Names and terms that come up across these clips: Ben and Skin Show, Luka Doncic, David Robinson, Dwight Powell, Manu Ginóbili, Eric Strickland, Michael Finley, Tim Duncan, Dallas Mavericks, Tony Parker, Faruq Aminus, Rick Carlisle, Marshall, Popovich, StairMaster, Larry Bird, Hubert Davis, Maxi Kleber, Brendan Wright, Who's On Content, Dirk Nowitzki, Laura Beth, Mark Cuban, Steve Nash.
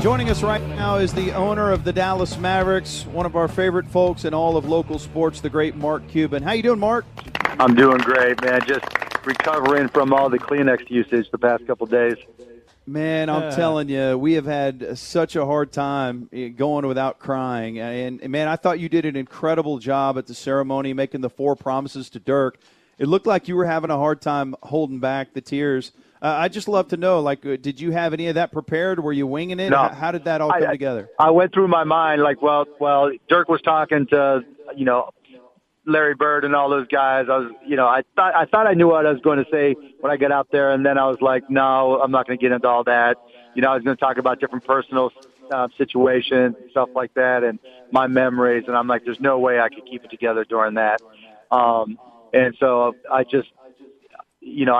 Joining us right now is the owner of the Dallas Mavericks, one of our favorite folks in all of local sports, the great Mark Cuban. How you doing, Mark? I'm doing great, man. Just recovering from all the Kleenex usage the past couple days. Man, I'm telling you, we have had such a hard time going without crying. And, man, I thought you did an incredible job at the ceremony, making the four promises to Dirk. It looked like you were having a hard time holding back the tears. I'd just love to know, like, did you have any of that prepared? Were you winging it? No. How did that all come together? I went through my mind, like, well, Dirk was talking to, you know, Larry Bird and all those guys. I was, you know, I thought I knew what I was going to say when I got out there, and then I was like, no, I'm not going to get into all that. You know, I was going to talk about different personal situations and stuff like that, and my memories. And I'm like, there's no way I could keep it together during that. And so I just, you know,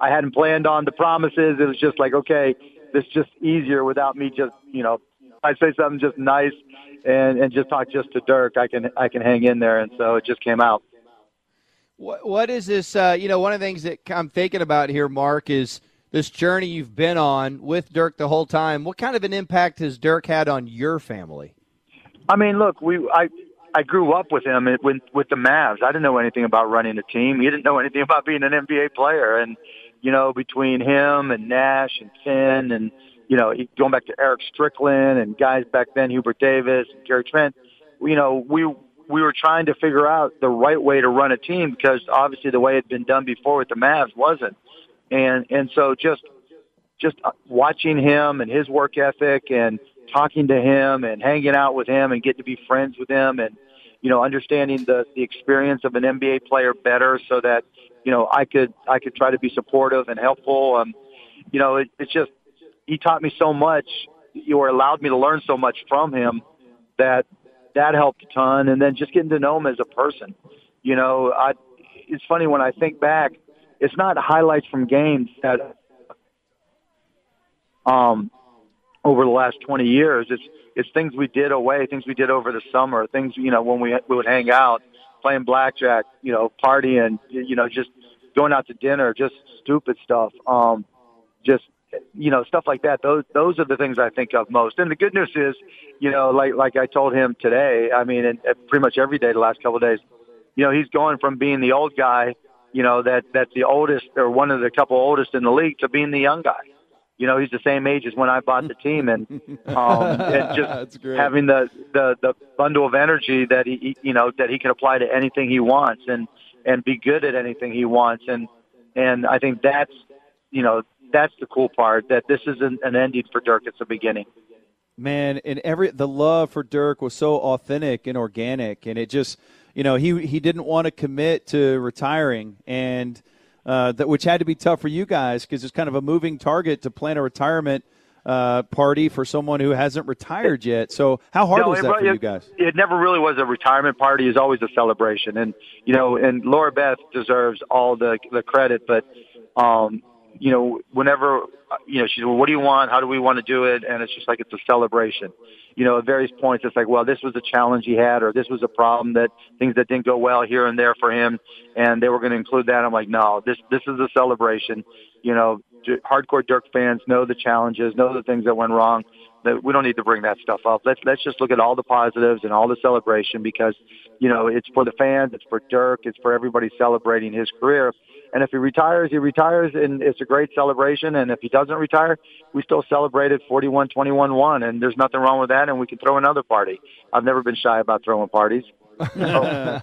I hadn't planned on the promises. It was just like, okay, this is just easier without me. Just, you know, I say something just nice. And just talk just to Dirk, I can hang in there, and so it just came out. What is this? You know, one of the things that I'm thinking about here, Mark, is this journey you've been on with Dirk the whole time. What kind of an impact has Dirk had on your family? I mean, look, I grew up with him with the Mavs. I didn't know anything about running a team. He didn't know anything about being an NBA player, and you know, between him and Nash and Finn and, you know, going back to Eric Strickland and guys back then, Hubert Davis, and Gary Trent, you know, we were trying to figure out the right way to run a team, because obviously the way it had been done before with the Mavs wasn't. And so just watching him and his work ethic and talking to him and hanging out with him and getting to be friends with him and, you know, understanding the experience of an NBA player better so that, you know, I could try to be supportive and helpful. You know, it's just, he taught me so much, or allowed me to learn so much from him, that helped a ton. And then just getting to know him as a person. You know, it's funny when I think back, it's not highlights from games that over the last 20 years. It's things we did away, things we did over the summer, things, you know, when we would hang out, playing blackjack, you know, partying, you know, just going out to dinner, just stupid stuff. Just, you know, stuff like that. Those are the things I think of most. And the good news is, you know, like I told him today, I mean, and pretty much every day the last couple of days, you know, he's going from being the old guy, you know, that's the oldest or one of the couple oldest in the league, to being the young guy. You know, he's the same age as when I bought the team, and just having the bundle of energy that he, you know, that he can apply to anything he wants and be good at anything he wants. And I think that's, you know, that's the cool part, that this isn't an ending for Dirk. It's a beginning. Man, and the love for Dirk was so authentic and organic, and it just, you know, he didn't want to commit to retiring, and that which had to be tough for you guys, because it's kind of a moving target to plan a retirement party for someone who hasn't retired yet. So how hard was that for you guys? It never really was a retirement party. It was always a celebration, and you know, and Laura Beth deserves all the credit, but. You know, whenever, you know, she said, well, what do you want? How do we want to do it? And it's just like, it's a celebration. You know, at various points, it's like, well, this was a challenge he had, or this was a problem, that things that didn't go well here and there for him, and they were going to include that. I'm like, no, this is a celebration. You know, hardcore Dirk fans know the challenges, know the things that went wrong. We don't need to bring that stuff up. Let's just look at all the positives and all the celebration, because, you know, it's for the fans, it's for Dirk, it's for everybody celebrating his career. And if he retires, and it's a great celebration. And if he doesn't retire, we still celebrate it 41-21-1, and there's nothing wrong with that, and we can throw another party. I've never been shy about throwing parties. So.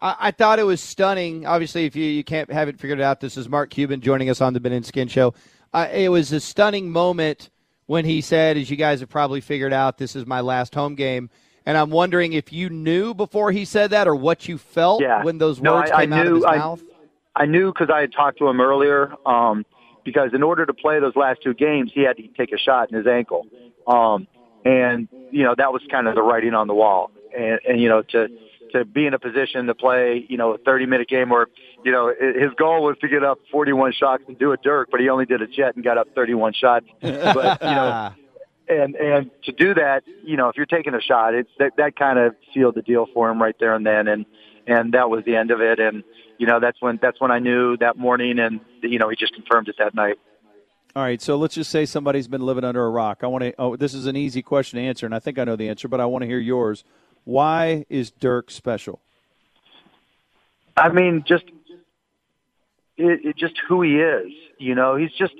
I thought it was stunning. Obviously, if you can't have it figured out, this is Mark Cuban joining us on the Ben and Skin Show. It was a stunning moment when he said, as you guys have probably figured out, this is my last home game. And I'm wondering if you knew before he said that, or what you felt when those words came out of his mouth. I knew, because I had talked to him earlier, because in order to play those last two games, he had to take a shot in his ankle. And, you know, that was kind of the writing on the wall. And you know, to be in a position to play, you know, a 30-minute game where, you know, his goal was to get up 41 shots and do a Dirk, but he only did a jet and got up 31 shots. But, you know, and to do that, you know, if you're taking a shot, it's that kind of sealed the deal for him right there and then. And that was the end of it. And, you know, that's when I knew that morning, and, you know, he just confirmed it that night. All right, so let's just say somebody's been living under a rock. This is an easy question to answer, and I think I know the answer, but I want to hear yours. Why is Dirk special? I mean, just just who he is. You know, he's just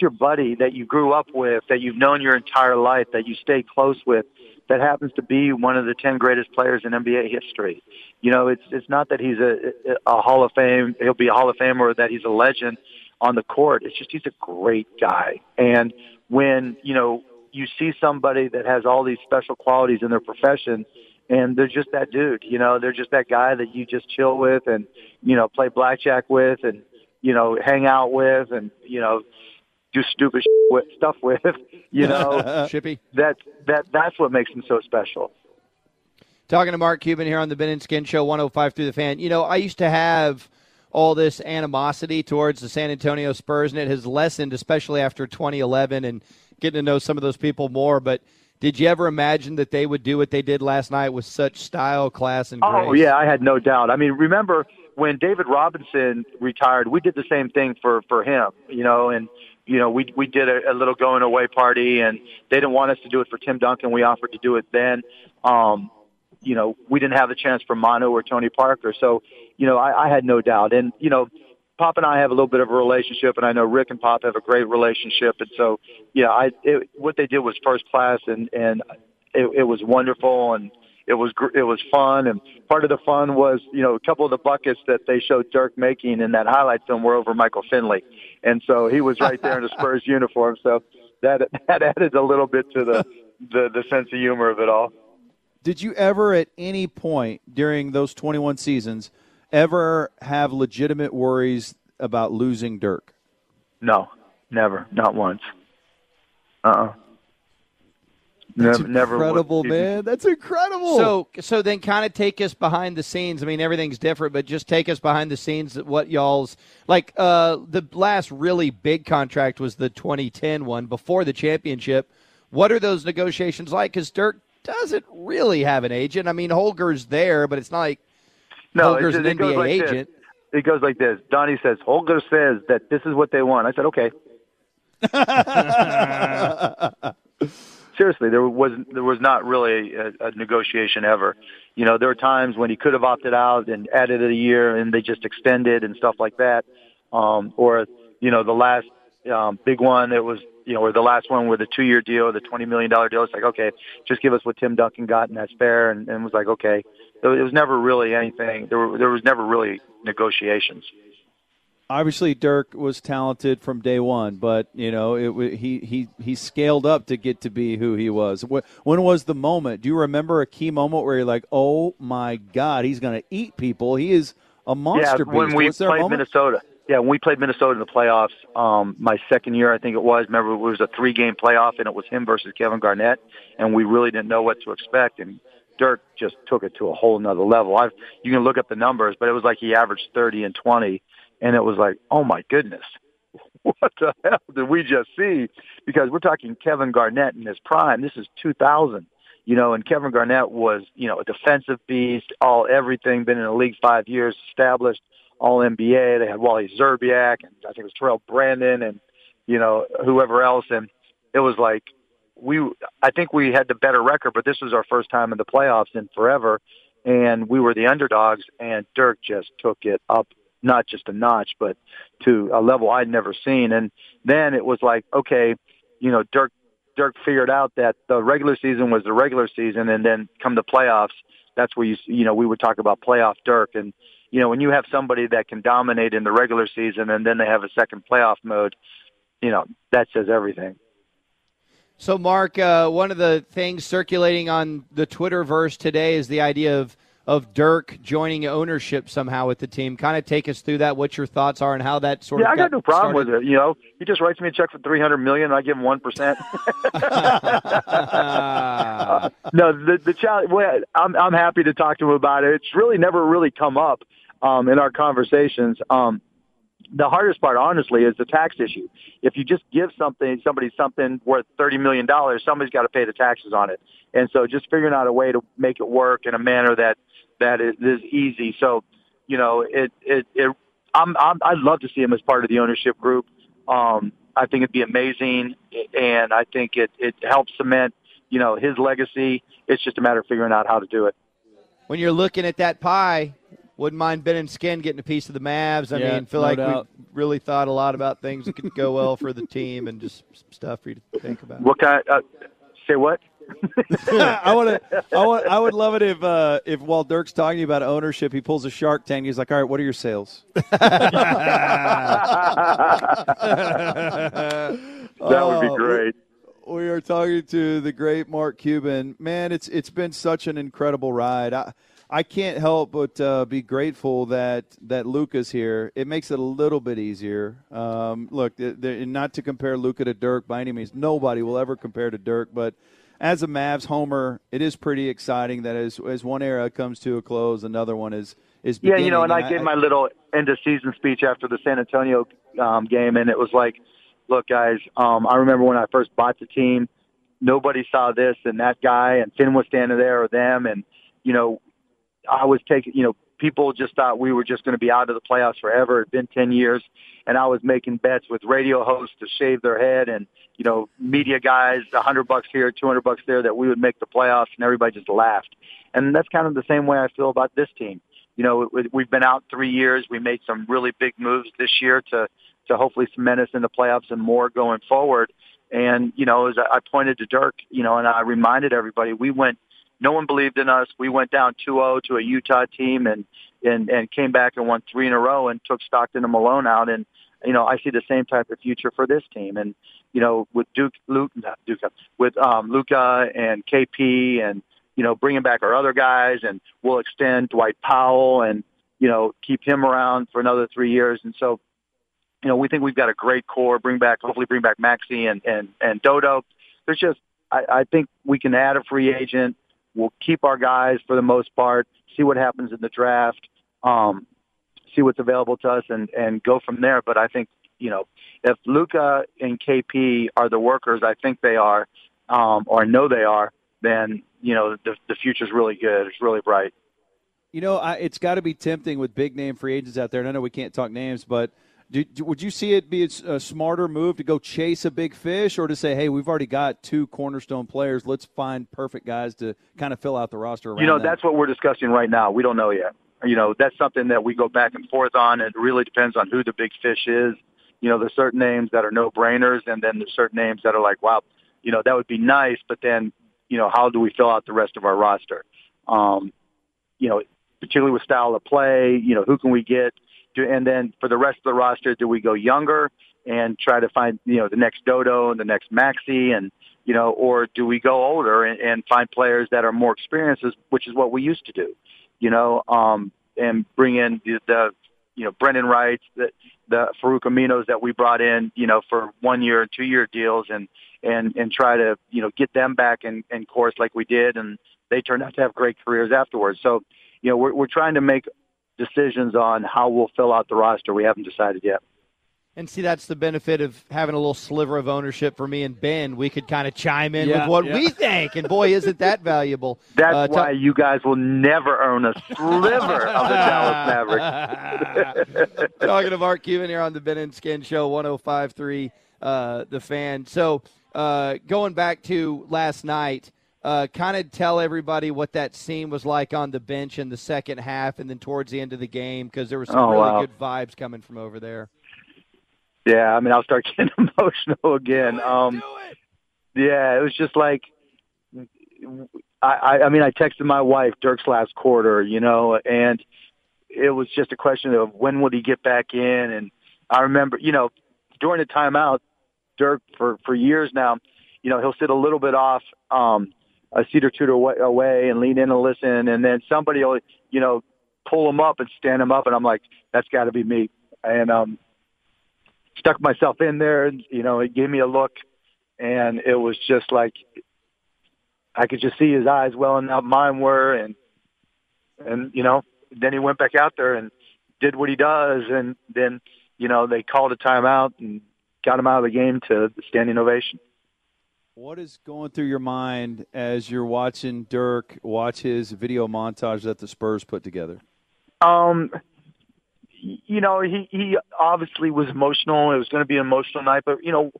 your buddy that you grew up with, that you've known your entire life, that you stay close with, that happens to be one of the 10 greatest players in NBA history. You know, it's not that he's a Hall of Fame, he'll be a Hall of Famer, or that he's a legend on the court. It's just he's a great guy. And when, you know, you see somebody that has all these special qualities in their profession, and they're just that dude, you know, they're just that guy that you just chill with and, you know, play blackjack with and, you know, hang out with and, you know, do stupid stuff with, you know. Shippy. That's what makes him so special. Talking to Mark Cuban here on the Ben and Skin Show, 105 through the Fan. You know, I used to have all this animosity towards the San Antonio Spurs, and it has lessened, especially after 2011 and getting to know some of those people more. But did you ever imagine that they would do what they did last night with such style, class, and grace? Oh, yeah, I had no doubt. I mean, remember when David Robinson retired, we did the same thing for him, you know, and, you know, we did a little going away party, and they didn't want us to do it for Tim Duncan. We offered to do it then. You know, we didn't have the chance for Manu or Tony Parker. So, you know, I had no doubt. And, you know, Pop and I have a little bit of a relationship, and I know Rick and Pop have a great relationship. And so, yeah, what they did was first class, and it was wonderful, and it was fun. And part of the fun was, you know, a couple of the buckets that they showed Dirk making in that highlight film were over Michael Finley. And so he was right there in the Spurs uniform. So that added a little bit to the sense of humor of it all. Did you ever at any point during those 21 seasons ever have legitimate worries about losing Dirk? No, never. Not once. Uh-uh. That's incredible, man. That's incredible. So then kind of take us behind the scenes. I mean, everything's different, but just take us behind the scenes at what y'all's – like the last really big contract was the 2010 one before the championship. What are those negotiations like? Because Dirk doesn't really have an agent. I mean, Holger's there, but it's not like Holger's an NBA agent. It goes like this. Donnie says, Holger says that this is what they want. I said, okay. Seriously, there was not really a negotiation ever. You know, there were times when he could have opted out and added a year, and they just extended and stuff like that. Or, you know, the last big one, it was, you know, or the last one with the 2-year deal, the $20 million deal. It's like, okay, just give us what Tim Duncan got, and that's fair. And it was like, okay. So it was never really anything. There was never really negotiations. Obviously, Dirk was talented from day one, but, you know, he scaled up to get to be who he was. When was the moment? Do you remember a key moment where you're like, oh, my God, he's going to eat people. He is a monster beast. When we played Minnesota in the playoffs, my second year, I think it was. Remember, it was a 3-game playoff, and it was him versus Kevin Garnett, and we really didn't know what to expect, and Dirk just took it to a whole nother level. You can look up the numbers, but it was like he averaged 30 and 20. And it was like, oh, my goodness, what the hell did we just see? Because we're talking Kevin Garnett in his prime. This is 2000, you know, and Kevin Garnett was, you know, a defensive beast, everything, been in the league 5 years, established, all NBA. They had Wally Zerbiak, and I think it was Terrell Brandon and, you know, whoever else. And it was like I think we had the better record, but this was our first time in the playoffs in forever. And we were the underdogs, and Dirk just took it up. Not just a notch, but to a level I'd never seen. And then it was like, okay, you know, Dirk figured out that the regular season was the regular season, and then come the playoffs, that's where you know, we would talk about playoff Dirk. And, you know, when you have somebody that can dominate in the regular season and then they have a second playoff mode, you know, that says everything. So, Mark, one of the things circulating on the Twitterverse today is the idea of of Dirk joining ownership somehow with the team. Kind of take us through that, what your thoughts are and how that sort of got started. Yeah, I got no problem with it. You know, he just writes me a check for $300 million and I give him 1%. No, the challenge, well, I'm happy to talk to him about it. It's really never really come up in our conversations. The hardest part, honestly, is the tax issue. If you just give somebody worth $30 million, somebody's got to pay the taxes on it. And so just figuring out a way to make it work in a manner that is easy. So, you know, I'd love to see him as part of the ownership group. I think it'd be amazing, and I think it helps cement, you know, his legacy. It's just a matter of figuring out how to do it. When you're looking at that pie, wouldn't mind Ben and Skin getting a piece of the Mavs. We really thought a lot about things that could go well for the team and just stuff for you to think about. What kind? Say what? I would love it if while Dirk's talking about ownership, he pulls a Shark Tank. He's like, "All right, what are your sales?" That would be great. We are talking to the great Mark Cuban. Man, it's been such an incredible ride. I can't help but be grateful that Luka's here. It makes it a little bit easier. Look, not to compare Luka to Dirk by any means. Nobody will ever compare to Dirk. But as a Mavs homer, it is pretty exciting that as one era comes to a close, another one is beginning. Yeah, you know, and I gave my little end-of-season speech after the San Antonio game, and it was like, look, guys, I remember when I first bought the team, nobody saw this and that guy, and Finn was standing there or them, and, you know, I was taking, you know, people just thought we were just going to be out of the playoffs forever. It's been 10 years, and I was making bets with radio hosts to shave their head and, you know, media guys, $100 here, $200 there, that we would make the playoffs, and everybody just laughed. And that's kind of the same way I feel about this team. You know, we've been out 3 years. We made some really big moves this year to hopefully cement us in the playoffs and more going forward. And, you know, as I pointed to Dirk, you know, and I reminded everybody, no one believed in us. We went down 2-0 to a Utah team and came back and won 3 in a row and took Stockton and Malone out. And, you know, I see the same type of future for this team. And, you know, with Luka and KP and, you know, bringing back our other guys, and we'll extend Dwight Powell and, you know, keep him around for another 3 years. And so, you know, we think we've got a great core. Hopefully bring back Maxi and Dodo. There's just, I think we can add a free agent. We'll keep our guys for the most part, see what happens in the draft, see what's available to us, and go from there. But I think, you know, if Luka and KP are the workers I think they are, or I know they are, then, you know, the future's really good. It's really bright. You know, it's got to be tempting with big-name free agents out there. And I know we can't talk names, but would you see it be a smarter move to go chase a big fish, or to say, hey, we've already got two cornerstone players, let's find perfect guys to kind of fill out the roster around? You know, that's what we're discussing right now. We don't know yet. You know, that's something that we go back and forth on. It really depends on who the big fish is. You know, there's certain names that are no-brainers, and then there's certain names that are like, wow, you know, that would be nice, but then, you know, how do we fill out the rest of our roster? You know, particularly with style of play, you know, who can we get? And then for the rest of the roster, do we go younger and try to find, you know, the next Dodo and the next Maxi, and, you know, or do we go older and find players that are more experienced, which is what we used to do, you know, and bring in the you know, Brendan Wright, the Faruq Aminus that we brought in, you know, for 1 year and 2 year deals, and try to, you know, get them back in course like we did, and they turned out to have great careers afterwards. So, you know, we're trying to make decisions on how we'll fill out the roster. We haven't decided yet. And see, that's the benefit of having a little sliver of ownership for me and Ben. We could kind of chime in with what we think, and boy, isn't that valuable. That's why you guys will never own a sliver of the Dallas Mavericks. Talking to Mark Cuban here on the Ben and Skin Show, 105.3 The Fan. So going back to last night, kind of tell everybody what that scene was like on the bench in the second half and then towards the end of the game, because there were some good vibes coming from over there. Yeah, I mean, I'll start getting emotional again. Yeah, it was just like I mean, I texted my wife Dirk's last quarter, you know, and it was just a question of when would he get back in. And I remember, you know, during the timeout, Dirk for years now, you know, he'll sit a little bit off a seat or two away and lean in and listen, and then somebody will, you know, pull them up and stand them up, and I'm like, that's got to be me. And stuck myself in there, and, you know, it gave me a look, and it was just like I could just see his eyes well enough, mine were, and you know, then he went back out there and did what he does, and then, you know, they called a timeout and got him out of the game to the standing ovation. What is going through your mind as you're watching Dirk watch his video montage that the Spurs put together? You know, he obviously was emotional. It was going to be an emotional night, but, you know,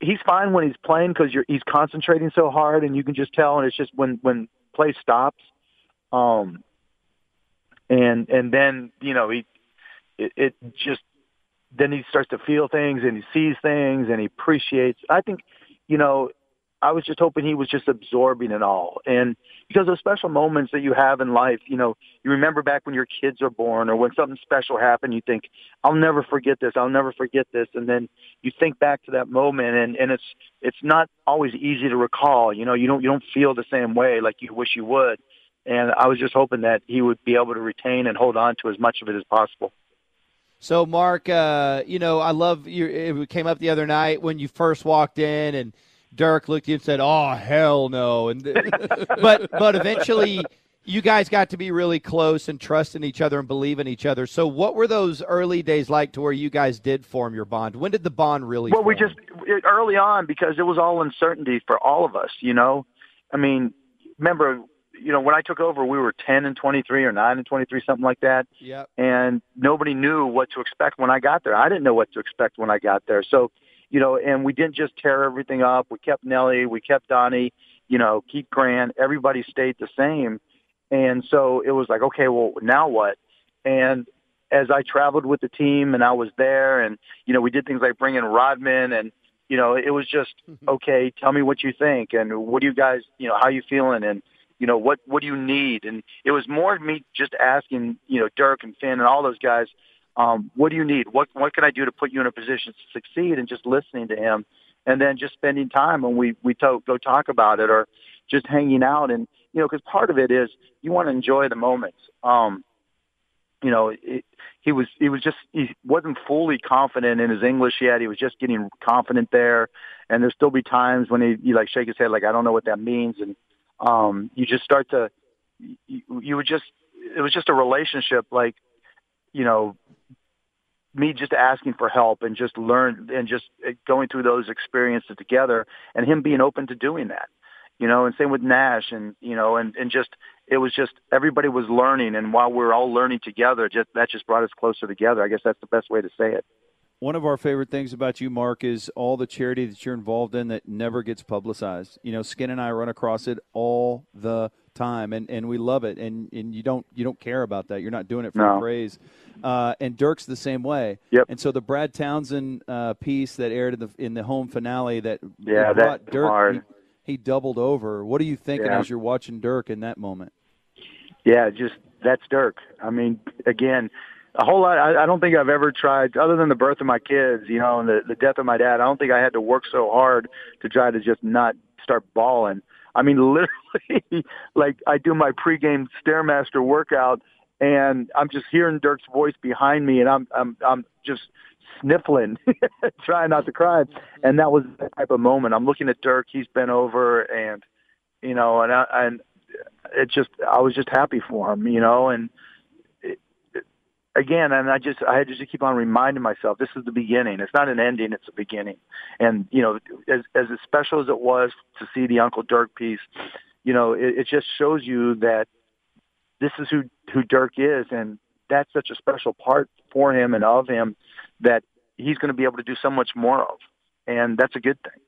he's fine when he's playing because he's concentrating so hard, and you can just tell, and it's just when play stops. And then, you know, then he starts to feel things, and he sees things, and he appreciates. I think, you know, I was just hoping he was just absorbing it all. And because those special moments that you have in life, you know, you remember back when your kids are born or when something special happened, you think, I'll never forget this. I'll never forget this. And then you think back to that moment, and it's not always easy to recall. You know, you don't feel the same way like you wish you would. And I was just hoping that he would be able to retain and hold on to as much of it as possible. So, Mark, you know, I love you. It came up the other night when you first walked in, and Dirk looked at you and said, "Oh, hell no!" And but eventually, you guys got to be really close and trust in each other and believe in each other. So, what were those early days like to where you guys did form your bond? When did the bond really? Well, form? Early on, because it was all uncertainty for all of us. You know, I mean, remember. You know, when I took over, we were 10-23 or 9-23, something like that. Yep. And nobody knew what to expect when I got there. I didn't know what to expect when I got there. So, you know, and we didn't just tear everything up. We kept Nelly, we kept Donnie, you know, keep Grant. Everybody stayed the same. And so it was like, okay, well, now what? And as I traveled with the team and I was there, and, you know, we did things like bring in Rodman, and, you know, it was just, okay, tell me what you think, and what do you guys, you know, how you feeling, and, you know, what do you need? And it was more me just asking, you know, Dirk and Finn and all those guys, what do you need? What can I do to put you in a position to succeed? And just listening to him, and then just spending time when we go talk about it, or just hanging out. And, you know, because part of it is you want to enjoy the moments. You know, he wasn't fully confident in his English yet. He was just getting confident there. And there'll still be times when he like shake his head, like, I don't know what that means. And, you just start to, you would just, it was just a relationship, like, you know, me just asking for help and just learn and just going through those experiences together, and him being open to doing that, you know, and same with Nash, and, you know, and just, it was just, everybody was learning. And while we were all learning together, that brought us closer together. I guess that's the best way to say it. One of our favorite things about you, Mark, is all the charity that you're involved in that never gets publicized. You know, Skin and I run across it all the time, and we love it. And you don't care about that. You're not doing it for praise. And Dirk's the same way. Yep. And so the Brad Townsend piece that aired in the home finale that brought Dirk, hard. He doubled over. What are you thinking as you're watching Dirk in that moment? Yeah, just that's Dirk. I mean, again, a whole lot. I don't think I've ever tried, other than the birth of my kids, you know, and the death of my dad. I don't think I had to work so hard to try to just not start bawling. I mean, literally, like, I do my pregame Stairmaster workout, and I'm just hearing Dirk's voice behind me, and I'm just sniffling, trying not to cry. And that was the type of moment. I'm looking at Dirk. He's bent over, and, you know, and it just, I was just happy for him, you know, and. Again, and I had to just keep on reminding myself, this is the beginning. It's not an ending, it's a beginning. And, you know, as special as it was to see the Uncle Dirk piece, you know, it just shows you that this is who Dirk is, and that's such a special part for him and of him that he's going to be able to do so much more of, and that's a good thing.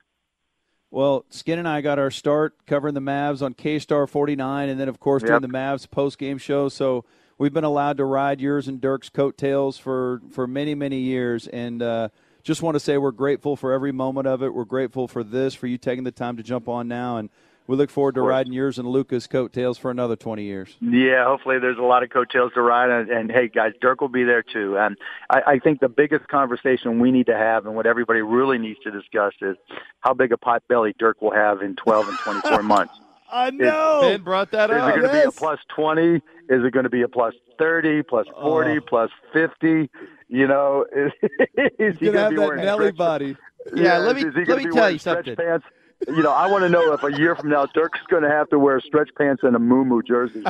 Well, Skin and I got our start covering the Mavs on K Star 49, and then, of course, doing the Mavs post-game show, so we've been allowed to ride yours and Dirk's coattails for many, many years, and just want to say we're grateful for every moment of it. We're grateful for this, for you taking the time to jump on now, and we look forward to riding yours and Luka's coattails for another 20 years. Yeah, hopefully there's a lot of coattails to ride, and hey, guys, Dirk will be there too. And I think the biggest conversation we need to have, and what everybody really needs to discuss, is how big a pot belly Dirk will have in 12 and 24 months. I know. Ben brought that up. Is it going to be a plus 20? Is it going to be a plus 30, plus 40, plus 50? You know, is he going to be wearing Nelly body? Yeah, let me tell you something. Pants? You know, I want to know if a year from now Dirk's going to have to wear stretch pants and a muumuu jersey.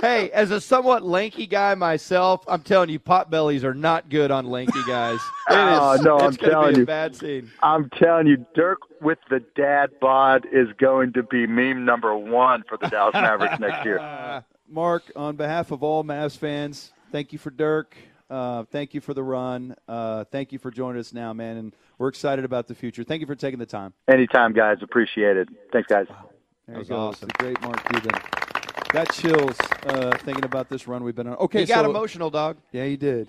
Hey, as a somewhat lanky guy myself, I'm telling you, pot bellies are not good on lanky guys. It's going to be a bad scene. I'm telling you, Dirk with the dad bod is going to be meme number one for the Dallas Mavericks next year. Mark, on behalf of all Mavs fans, thank you for Dirk. Thank you for the run. Thank you for joining us now, man. And we're excited about the future. Thank you for taking the time. Anytime, guys. Appreciate it. Thanks, guys. Wow. That was awesome. The great Mark Cuban. Got chills thinking about this run we've been on. Okay, he got emotional, dog. Yeah, he did.